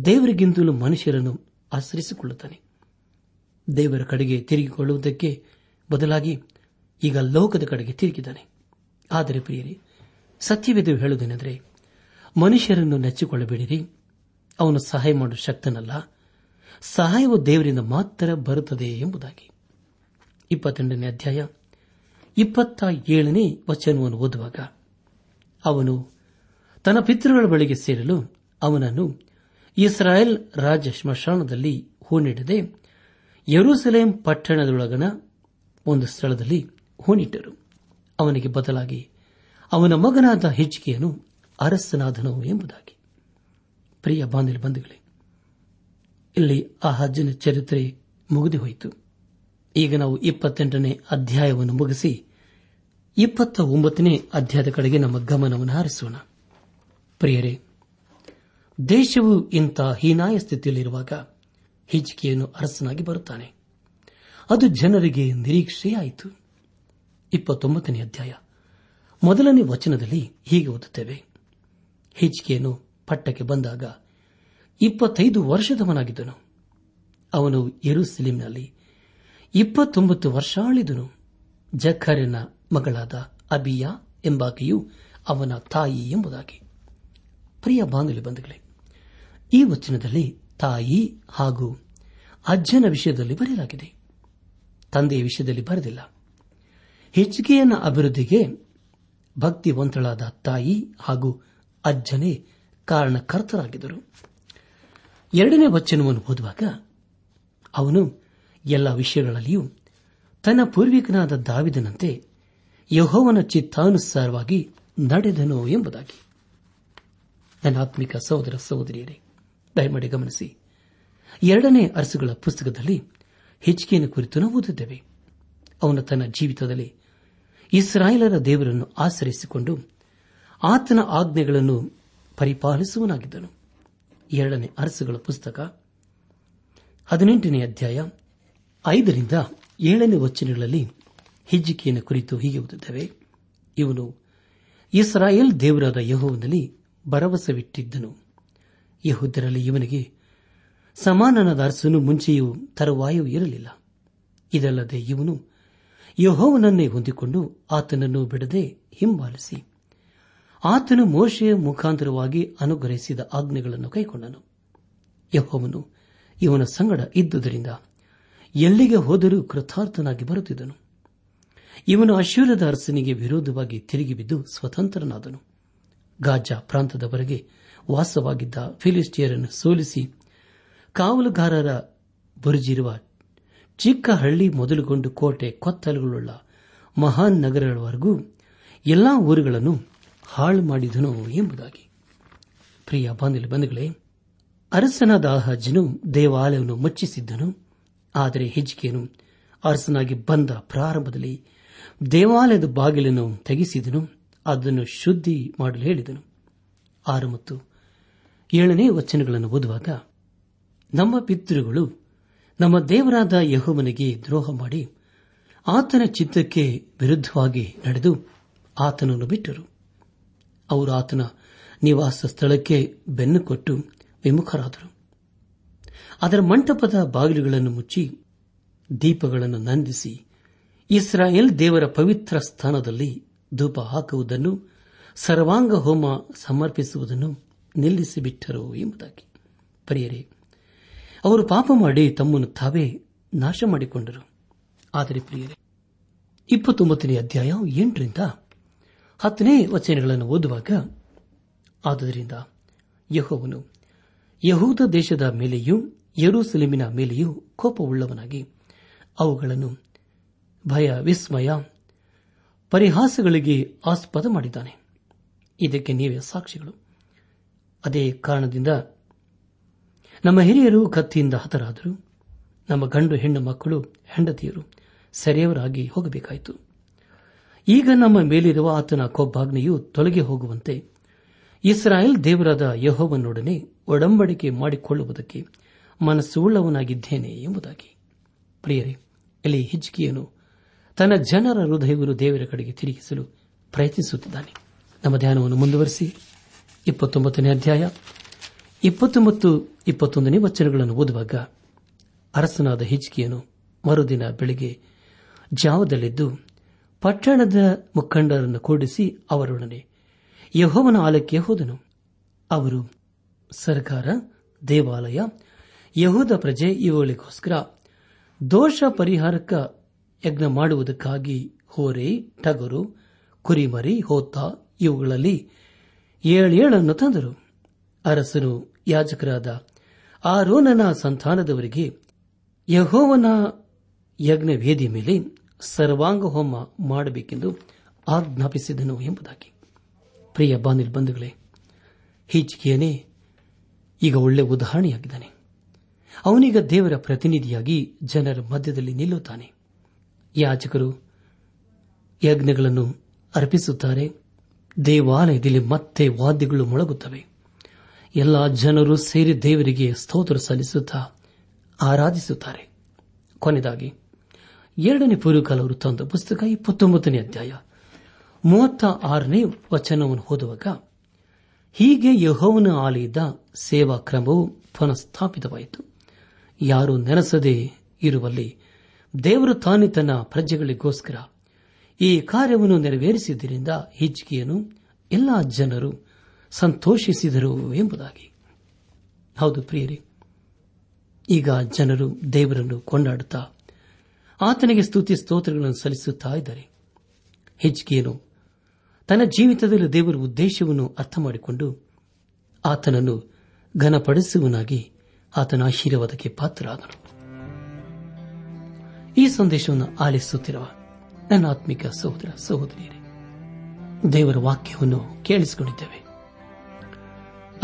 ದೇವರಿಗಿಂತಲೂ ಮನುಷ್ಯರನ್ನು ಆಶ್ರಯಿಸಿಕೊಳ್ಳುತ್ತಾನೆ. ದೇವರ ಕಡೆಗೆ ತಿರುಗಿಕೊಳ್ಳುವುದಕ್ಕೆ ಬದಲಾಗಿ ಈಗ ಲೋಕದ ಕಡೆಗೆ ತಿರುಗಿದ್ದಾನೆ. ಆದರೆ ಪ್ರಿಯರೇ, ಸತ್ಯವೇದವು ಹೇಳುವುದೇನೆಂದರೆ, ಮನುಷ್ಯರನ್ನು ನೆಚ್ಚಿಕೊಳ್ಳಬೇಡಿರಿ. ಅವನು ಸಹಾಯ ಮಾಡುವ ಶಕ್ತನಲ್ಲ. ಸಹಾಯವು ದೇವರಿಂದ ಮಾತ್ರ ಬರುತ್ತದೆ ಎಂಬುದಾಗಿ. ಇಪ್ಪತ್ತೆಂಟನೇ ಅಧ್ಯಾಯ ಇಪ್ಪತ್ತ ಏಳನೇ ವಚನವನ್ನು ಓದುವಾಗ, ಅವನು ತನ್ನ ಪಿತೃಗಳ ಬಳಿಗೆ ಸೇರಲು ಅವನನ್ನು ಇಸ್ರಾಯೇಲ್ ರಾಜ ಸ್ಮಶಾನದಲ್ಲಿ ಹೂಣಿಡದೆ ಯೆರೂಸಲೇಮ್ ಪಟ್ಟಣದೊಳಗಣ ಒಂದು ಸ್ಥಳದಲ್ಲಿ ಹೂಣಿಟ್ಟರು. ಅವನಿಗೆ ಬದಲಾಗಿ ಅವನ ಮಗನಾದ ಹಿಜ್ಕೀಯನು ಅರಸನಾದನು ಎಂಬುದಾಗಿ. ಪ್ರಿಯ ಬಾಂಧವ್ಯ ಬಂಧುಗಳೇ, ಇಲ್ಲಿ ಆಹಾಜನ ಚರಿತ್ರೆ ಮುಗಿದು ಹೋಯಿತು. ಈಗ ನಾವು ಇಪ್ಪತ್ತೆಂಟನೇ ಅಧ್ಯಾಯವನ್ನು ಮುಗಿಸಿ ಇಪ್ಪತ್ತ ಒಂಬತ್ತನೇ ಅಧ್ಯಾಯದ ಕಡೆಗೆ ನಮ್ಮ ಗಮನವನ್ನು ಹರಿಸೋಣ. ಪ್ರಿಯರೇ, ದೇಶವು ಇಂಥ ಹೀನಾಯ ಸ್ಥಿತಿಯಲ್ಲಿರುವಾಗ ಹಿಜ್ಕೀಯನು ಅರಸನಾಗಿ ಬರುತ್ತಾನೆ. ಅದು ಜನರಿಗೆ ನಿರೀಕ್ಷೆಯಾಯಿತು. ಇಪ್ಪತ್ತೊಂಬತ್ತನೇ ಅಧ್ಯಾಯ ಮೊದಲನೇ ವಚನದಲ್ಲಿ ಹೀಗೆ ಓದುತ್ತೇವೆ. ಹಿಜ್ಕೀಯನು ಪಟ್ಟಕ್ಕೆ ಬಂದಾಗ ಇಪ್ಪತ್ತೈದು ವರ್ಷದವನಾಗಿದ್ದನು. ಅವನು ಯೆರೂಸಲೇಮಿನಲ್ಲಿ ಇಪ್ಪತ್ತೊಂಬತ್ತು ವರ್ಷ ಆಳಿದನು. ಜಖರನ ಮಗಳಾದ ಅಬಿಯಾ ಎಂಬಾಕೆಯು ಅವನ ತಾಯಿ ಎಂಬುದಾಗಿ. ಪ್ರಿಯ ಬಾಂಧವ್ಯ ಬಂಧುಗಳೇ, ಈ ವಚನದಲ್ಲಿ ತಾಯಿ ಹಾಗೂ ಅಜ್ಜನ ವಿಷಯದಲ್ಲಿ ಬರೆಯಲಾಗಿದೆ. ತಂದೆಯ ವಿಷಯದಲ್ಲಿ ಬರೆದಿಲ್ಲ. ಹಿಜ್ಕೀಯನ ಅಭಿವೃದ್ಧಿಗೆ ಭಕ್ತಿವಂತಳಾದ ತಾಯಿ ಹಾಗೂ ಅಜ್ಜನೇ ಕಾರಣಕರ್ತರಾಗಿದ್ದರು. ಎರಡನೇ ವಚನವನ್ನು ಓದುವಾಗ, ಅವನು ಎಲ್ಲ ವಿಷಯಗಳಲ್ಲಿಯೂ ತನ್ನ ಪೂರ್ವಿಕನಾದ ದಾವಿದನಂತೆ ಯೆಹೋವನ ಚಿತ್ತಾನುಸಾರವಾಗಿ ನಡೆದನು ಎಂಬುದಾಗಿ. ನನ್ನ ಆತ್ಮಿಕ ಸಹೋದರ ಸಹೋದರಿಯರೇ, ದಯಮಾಡಿ ಗಮನಿಸಿ, ಎರಡನೇ ಅರಸುಗಳ ಪುಸ್ತಕದಲ್ಲಿ ಹಿಜ್ಕೀಯನ ಕುರಿತು ನಾವು ಓದುತ್ತೇವೆ. ಅವನು ತನ್ನ ಜೀವಿತದಲ್ಲಿ ಇಸ್ರಾಯೇಲರ ದೇವರನ್ನು ಆಶ್ರಯಿಸಿಕೊಂಡು ಆತನ ಆಜ್ಞೆಗಳನ್ನು ಪರಿಪಾಲಿಸುವನಾಗಿದ್ದನು. ಎರಡನೇ ಅರಸುಗಳ ಪುಸ್ತಕ ಹದಿನೆಂಟನೇ ಅಧ್ಯಾಯ ಐದರಿಂದ ಏಳನೇ ವಚನಗಳಲ್ಲಿ ಹಿಜ್ಕೀಯನ ಕುರಿತು ಹೀಗೆ ಓದುತ್ತೇವೆ. ಇವನು ಇಸ್ರಾಯೇಲ್ ದೇವರಾದ ಯೆಹೋವನಲ್ಲಿ ಭರವಸವಿಟ್ಟಿದ್ದನು. ಯೆಹೂದ್ಯರಲ್ಲಿ ಇವನಿಗೆ ಸಮಾನನಾದ ಅರಸನು ಮುಂಚೆಯೂ ತರುವಾಯೂ ಇರಲಿಲ್ಲ. ಇದಲ್ಲದೆ ಇವನು ಯೆಹೋವನನ್ನೇ ಹೊಂದಿಕೊಂಡು ಆತನನ್ನು ಬಿಡದೆ ಹಿಂಬಾಲಿಸಿ ಆತನು ಮೋಶೆಯ ಮುಖಾಂತರವಾಗಿ ಅನುಗ್ರಹಿಸಿದ ಆಜ್ಞೆಗಳನ್ನು ಕೈಗೊಂಡನು. ಯೆಹೋವನು ಇವನ ಸಂಗಡ ಇದ್ದುದರಿಂದ ಎಲ್ಲಿಗೆ ಹೋದರೂ ಕೃತಾರ್ಥನಾಗಿ ಬರುತ್ತಿದ್ದನು. ಇವನು ಅಶ್ಶೂರದ ಅರಸನಿಗೆ ವಿರೋಧವಾಗಿ ತಿರುಗಿ ಬಿದ್ದು ಸ್ವತಂತ್ರನಾದನು. ಗಾಜಾ ಪ್ರಾಂತದವರೆಗೆ ವಾಸವಾಗಿದ್ದ ಫಿಲಿಸ್ಟಿಯರನ್ನು ಸೋಲಿಸಿ ಕಾವಲುಗಾರರ ಬುರುಜಿರುವ ಚಿಕ್ಕ ಹಳ್ಳಿ ಮೊದಲುಗೊಂಡು ಕೋಟೆ ಕೊತ್ತಲುಗಳುಳ್ಳ ಮಹಾನ್ ನಗರಗಳವರೆಗೂ ಎಲ್ಲಾ ಊರುಗಳನ್ನು ಹಾಳು ಮಾಡಿದನು ಎಂಬುದಾಗಿ. ಪ್ರಿಯ ಬಂಧುಗಳೇ, ಅರಸನಾದ ಆಹಾಜನು ದೇವಾಲಯವನ್ನು ಮುಚ್ಚಿಸಿದ್ದನು. ಆದರೆ ಹಿಜ್ಕೀಯನು ಅರಸನಾಗಿ ಬಂದ ಪ್ರಾರಂಭದಲ್ಲಿ ದೇವಾಲಯದ ಬಾಗಿಲನ್ನು ತೆಗೆಸಿದನು, ಅದನ್ನು ಶುದ್ಧಿ ಮಾಡಲು ಹೇಳಿದನು. ಆರು ಮತ್ತು ಏಳನೇ ವಚನಗಳನ್ನು ಓದುವಾಗ, ನಮ್ಮ ಪಿತೃಗಳು ನಮ್ಮ ದೇವರಾದ ಯೆಹೋವನಿಗೆ ದ್ರೋಹ ಮಾಡಿ ಆತನ ಚಿತ್ತಕ್ಕೆ ವಿರುದ್ಧವಾಗಿ ನಡೆದು ಆತನನ್ನು ಬಿಟ್ಟರು. ಅವರು ಆತನ ನಿವಾಸ ಸ್ಥಳಕ್ಕೆ ಬೆನ್ನು ಕೊಟ್ಟು ವಿಮುಖರಾದರು. ಅದರ ಮಂಟಪದ ಬಾಗಿಲುಗಳನ್ನು ಮುಚ್ಚಿ ದೀಪಗಳನ್ನು ನಂದಿಸಿ ಇಸ್ರಾಯೇಲ್ ದೇವರ ಪವಿತ್ರ ಸ್ಥಾನದಲ್ಲಿ ಧೂಪ ಹಾಕುವುದನ್ನು, ಸರ್ವಾಂಗ ಹೋಮ ಸಮರ್ಪಿಸುವುದನ್ನು ನಿಲ್ಲಿಸಿಬಿಟ್ಟರು ಎಂಬುದಾಗಿ. ಪರಿಯರೇ, ಅವರು ಪಾಪ ಮಾಡಿ ತಮ್ಮನ್ನು ತಾವೇ ನಾಶ ಮಾಡಿಕೊಂಡರು. ಆದರೆ ಪ್ರಿಯರೇ, ಇಪ್ಪತ್ತೊಂಬತ್ತನೇ ಅಧ್ಯಾಯ ಎಂಟರಿಂದ ಹತ್ತನೇ ವಚನಗಳನ್ನು ಓದುವಾಗ, ಆದುದರಿಂದ ಯೆಹೋವನು ಯಹೂದ ದೇಶದ ಮೇಲೆಯೂ ಯೆರೂಸಲೇಮಿನ ಮೇಲೆಯೂ ಕೋಪವುಳ್ಳವನಾಗಿ ಅವುಗಳನ್ನು ಭಯ ವಿಸ್ಮಯ ಪರಿಹಾಸಗಳಿಗೆ ಆಸ್ಪದ ಮಾಡಿದ್ದಾನೆ. ಇದಕ್ಕೆ ನೀವೇ ಸಾಕ್ಷಿಗಳು. ಅದೇ ಕಾರಣದಿಂದ ನಮ್ಮ ಹಿರಿಯರು ಕತ್ತಿಯಿಂದ ಹತರಾದರು. ನಮ್ಮ ಗಂಡು ಹೆಣ್ಣು ಮಕ್ಕಳು ಹೆಂಡತಿಯರು ಸೆರೆಯವರಾಗಿ ಹೋಗಬೇಕಾಯಿತು. ಈಗ ನಮ್ಮ ಮೇಲಿರುವ ಆತನ ಕೊಬ್ಬಾಗ್ನೆಯು ತೊಲಗಿ ಹೋಗುವಂತೆ ಇಸ್ರಾಯೇಲ್ ದೇವರಾದ ಯೆಹೋವನೊಡನೆ ಒಡಂಬಡಿಕೆ ಮಾಡಿಕೊಳ್ಳುವುದಕ್ಕೆ ಮನಸ್ಸು ಉಳ್ಳವನಾಗಿದ್ದೇನೆ ಎಂಬುದಾಗಿ. ಪ್ರಿಯರೇ, ಇಲ್ಲಿ ಹಿಜ್ಕೀಯನು ತನ್ನ ಜನರ ಹೃದಯವರು ದೇವರ ಕಡೆಗೆ ತಿರುಗಿಸಲು ಪ್ರಯತ್ನಿಸುತ್ತಿದ್ದಾನೆ. ನಮ್ಮ ಧ್ಯಾನವನ್ನು ಮುಂದುವರೆಸಿ ಇಪ್ಪತ್ತೊಂಬತ್ತನೇ ಅಧ್ಯಾಯ ಇಪ್ಪತ್ತೊಂಬತ್ತು ಇಪ್ಪತ್ತೊಂದನೇ ವಚನಗಳನ್ನು ಓದುವಾಗ, ಅರಸನಾದ ಹಿಜ್ಕೀಯನು ಮರುದಿನ ಬೆಳಿಗ್ಗೆ ಜಾವದಲ್ಲಿದ್ದು ಪಟ್ಟಣದ ಮುಖಂಡರನ್ನು ಕೂಡಿಸಿ ಅವರೊಡನೆ ಯೆಹೋವನ ಆಲಯಕ್ಕೆ ಹೋದನು. ಅವರು ಸರ್ಕಾರ, ದೇವಾಲಯ, ಯೆಹೂದ ಪ್ರಜೆ ಇವುಗಳಿಗೋಸ್ಕರ ದೋಷ ಪರಿಹಾರಕ ಯಜ್ಞ ಮಾಡುವುದಕ್ಕಾಗಿ ಹೋರೆ, ಟಗರು, ಕುರಿಮರಿ, ಹೋತ ಇವುಗಳಲ್ಲಿ ಏಳೇಳನ್ನು ತಂದರು. ಅರಸನು ಯಾಜಕರಾದ ಆರೋನನ ಸಂತಾನದವರಿಗೆ ಯೆಹೋವನ ಯಜ್ಞವೇದಿ ಮೇಲೆ ಸರ್ವಾಂಗ ಹೋಮ ಮಾಡಬೇಕೆಂದು ಆಜ್ಞಾಪಿಸಿದನು ಎಂಬುದಾಗಿ. ಪ್ರಿಯ ಬಾಂಧವರೇ, ಹಿಜ್ಕೀಯನೇ ಈಗ ಒಳ್ಳೆ ಉದಾಹರಣೆಯಾಗಿದ್ದಾನೆ. ಅವನೀಗ ದೇವರ ಪ್ರತಿನಿಧಿಯಾಗಿ ಜನರ ಮಧ್ಯದಲ್ಲಿ ನಿಲ್ಲುತ್ತಾನೆ. ಯಾಜಕರು ಯಜ್ಞಗಳನ್ನು ಅರ್ಪಿಸುತ್ತಾರೆ. ದೇವಾಲಯದಲ್ಲಿ ಮತ್ತೆ ವಾದ್ಯಗಳು ಮೊಳಗುತ್ತವೆ. ಎಲ್ಲ ಜನರು ಸೇರಿ ದೇವರಿಗೆ ಸ್ತೋತ್ರ ಸಲ್ಲಿಸುತ್ತಾ ಆರಾಧಿಸುತ್ತಾರೆ. ಕೊನೆಯದಾಗಿ ಎರಡನೇ ಪೂರ್ವಕಾಲ ವೃತ್ತಾಂತ ಪುಸ್ತಕ ಇಪ್ಪತ್ತೊಂಬತ್ತನೇ ಅಧ್ಯಾಯ ಮೂವತ್ತ ಆರನೇ ವಚನವನ್ನು ಓದುವಾಗ, ಹೀಗೆ ಯೆಹೋವನ ಆಲಯದ ಸೇವಾ ಕ್ರಮವು ಪುನಃಸ್ಥಾಪಿತವಾಯಿತು. ಯಾರೂ ನೆನೆಸದೇ ಇರುವಲ್ಲಿ ದೇವರು ತಾನೇ ತನ್ನ ಪ್ರಜೆಗಳಿಗೋಸ್ಕರ ಈ ಕಾರ್ಯವನ್ನು ನೆರವೇರಿಸಿದ್ದರಿಂದ ಹಿಜ್ಕೀಯನು ಎಲ್ಲಾ ಜನರು ಸಂತೋಷಿಸಿದರು ಎಂಬುದಾಗಿ. ಹೌದು ಪ್ರಿಯರೇ, ಈಗ ಜನರು ದೇವರನ್ನು ಕೊಂಡಾಡುತ್ತಾ ಆತನಿಗೆ ಸ್ತುತಿ ಸ್ತೋತ್ರಗಳನ್ನು ಸಲ್ಲಿಸುತ್ತಾ ಇದ್ದಾರೆ. ಹಿಜ್ಕೀಯನು ತನ್ನ ಜೀವಿತದಲ್ಲಿ ದೇವರ ಉದ್ದೇಶವನ್ನು ಅರ್ಥ ಮಾಡಿಕೊಂಡು ಆತನನ್ನು ಘನಪಡಿಸುವನಾಗಿ ಆತನ ಆಶೀರ್ವಾದಕ್ಕೆ ಪಾತ್ರರಾದನು. ಈ ಸಂದೇಶವನ್ನು ಆಲಿಸುತ್ತಿರುವ ನನ್ನ ಆತ್ಮಿಕ ಸಹೋದರ ಸಹೋದರಿಯರೇ, ದೇವರ ವಾಕ್ಯವನ್ನು ಕೇಳಿಸಿಕೊಂಡಿದ್ದೇವೆ.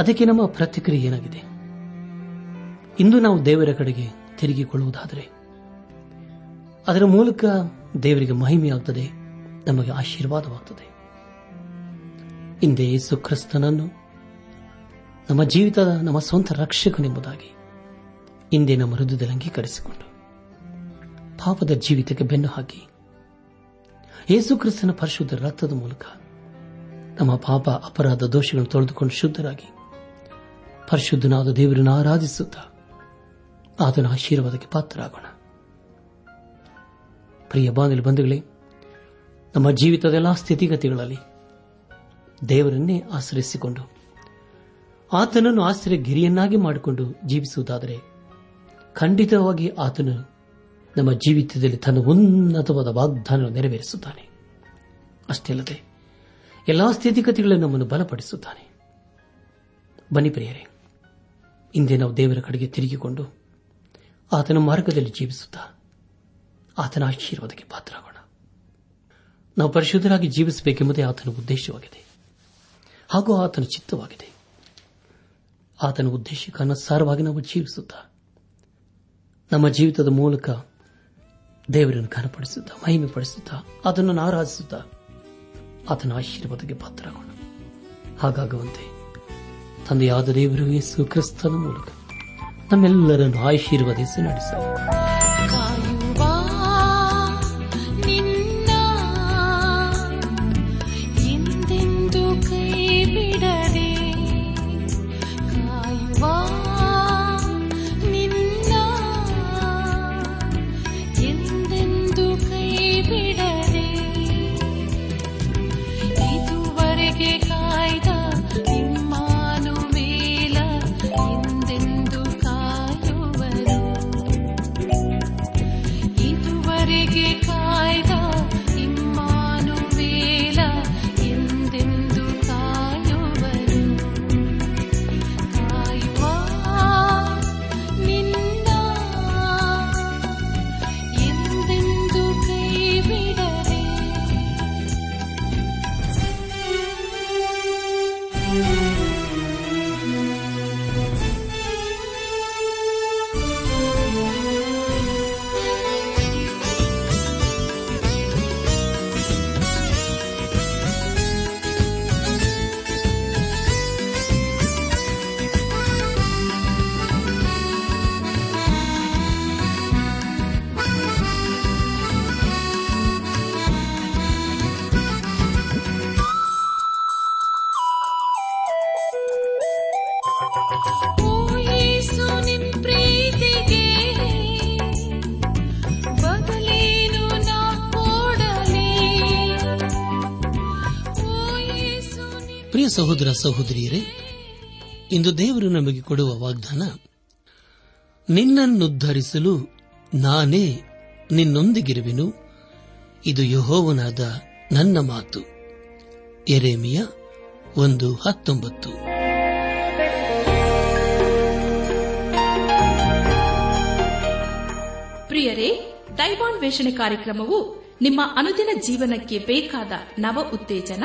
ಅದಕ್ಕೆ ನಮ್ಮ ಪ್ರತಿಕ್ರಿಯೆ ಏನಾಗಿದೆ? ಇಂದು ನಾವು ದೇವರ ಕಡೆಗೆ ತಿರುಗಿಕೊಳ್ಳುವುದಾದರೆ ಅದರ ಮೂಲಕ ದೇವರಿಗೆ ಮಹಿಮೆಯಾಗುತ್ತದೆ, ನಮಗೆ ಆಶೀರ್ವಾದವಾಗುತ್ತದೆ. ಹಿಂದೆ ಯೇಸು ಕ್ರಿಸ್ತನನ್ನು ನಮ್ಮ ಜೀವಿತದ ನಮ್ಮ ಸ್ವಂತ ರಕ್ಷಕನೆಂಬುದಾಗಿ ಹಿಂದೆ ನಮ್ಮ ಹೃದಯದಲ್ಲಿ ಅಂಗೀಕರಿಸಿಕೊಂಡು ಪಾಪದ ಜೀವಿತಕ್ಕೆ ಬೆನ್ನು ಹಾಕಿ ಯೇಸು ಕ್ರಿಸ್ತನ ಪರಿಶುದ್ಧ ರಕ್ತದ ಮೂಲಕ ನಮ್ಮ ಪಾಪ ಅಪರಾಧ ದೋಷಗಳನ್ನು ತೊಳೆದುಕೊಂಡು ಶುದ್ಧರಾಗಿ ಪರಿಶುದ್ಧನಾದ ದೇವರನ್ನು ಆರಾಧಿಸುತ್ತಾ ಆತನ ಆಶೀರ್ವಾದಕ್ಕೆ ಪಾತ್ರರಾಗೋಣ. ಪ್ರಿಯ ಬಂಧುಗಳೇ, ನಮ್ಮ ಜೀವಿತದ ಎಲ್ಲ ಸ್ಥಿತಿಗತಿಗಳಲ್ಲಿ ದೇವರನ್ನೇ ಆಶ್ರಯಿಸಿಕೊಂಡು ಆತನನ್ನು ಆಶ್ರಯ ಗಿರಿಯನ್ನಾಗಿ ಮಾಡಿಕೊಂಡು ಜೀವಿಸುವುದಾದರೆ ಖಂಡಿತವಾಗಿ ಆತನು ನಮ್ಮ ಜೀವಿತದಲ್ಲಿ ತನ್ನ ಉನ್ನತವಾದ ವಾಗ್ದಾನವನ್ನು ನೆರವೇರಿಸುತ್ತಾನೆ. ಅಷ್ಟೇ ಅಲ್ಲದೆ ಎಲ್ಲಾ ಸ್ಥಿತಿಗತಿಗಳನ್ನು ನಮ್ಮನ್ನು ಬಲಪಡಿಸುತ್ತಾನೆ. ಬನ್ನಿ ಪ್ರಿಯರೇ, ಇಂದೇ ನಾವು ದೇವರ ಕಡೆಗೆ ತಿರುಗಿಕೊಂಡು ಆತನ ಮಾರ್ಗದಲ್ಲಿ ಜೀವಿಸುತ್ತಾ ಆತನ ಆಶೀರ್ವಾದಕ್ಕೆ ಪಾತ್ರರಾಗೋಣ. ನಾವು ಪರಿಶುದ್ಧರಾಗಿ ಜೀವಿಸಬೇಕೆಂಬುದೇ ಆತನ ಉದ್ದೇಶವಾಗಿದೆ ಹಾಗೂ ಆತನ ಚಿತ್ತವಾಗಿದೆ. ಆತನ ಉದ್ದೇಶಕ್ಕನುಸಾರವಾಗಿ ನಾವು ಜೀವಿಸುತ್ತಾ ನಮ್ಮ ಜೀವಿತದ ಮೂಲಕ ದೇವರನ್ನು ಘನಪಡಿಸುತ್ತಾ ಮಹಿಮೆ ಪಡಿಸುತ್ತಾ ಆತನನ್ನು ಆರಾಧಿಸುತ್ತಾ ಆತನ ಆಶೀರ್ವಾದಕ್ಕೆ ಪಾತ್ರರಾಗೋಣ. ಹಾಗಾಗುವಂತೆ ತಂದೆಯಾದ ದೇವರು ಯೇಸು ಕ್ರಿಸ್ತನ ಮೂಲಕ ನಮ್ಮೆಲ್ಲರನ್ನು ಆಶೀರ್ವದಿಸಿ ನಡೆಸಲಿ. ಸಹೋದರ ಸಹೋದರಿಯರೇ, ಇಂದು ದೇವರು ನಮಗೆ ಕೊಡುವ ವಾಗ್ದಾನ, ನಿನ್ನನ್ನುದ್ಧರಿಸಲು ನಾನೇ ನಿನ್ನೊಂದಿಗಿರುವೆನು, ಇದು ಯೆಹೋವನಾದ ನನ್ನ ಮಾತು. ಯೆರೆಮೀಯ ಒಂದು ಹತ್ತೊಂಬತ್ತು. ಪ್ರಿಯರೇ, ದೈವಾನ್ ವೇಷಣೆ ಕಾರ್ಯಕ್ರಮವು ನಿಮ್ಮ ಅನುದಿನ ಜೀವನಕ್ಕೆ ಬೇಕಾದ ನವ ಉತ್ತೇಜನ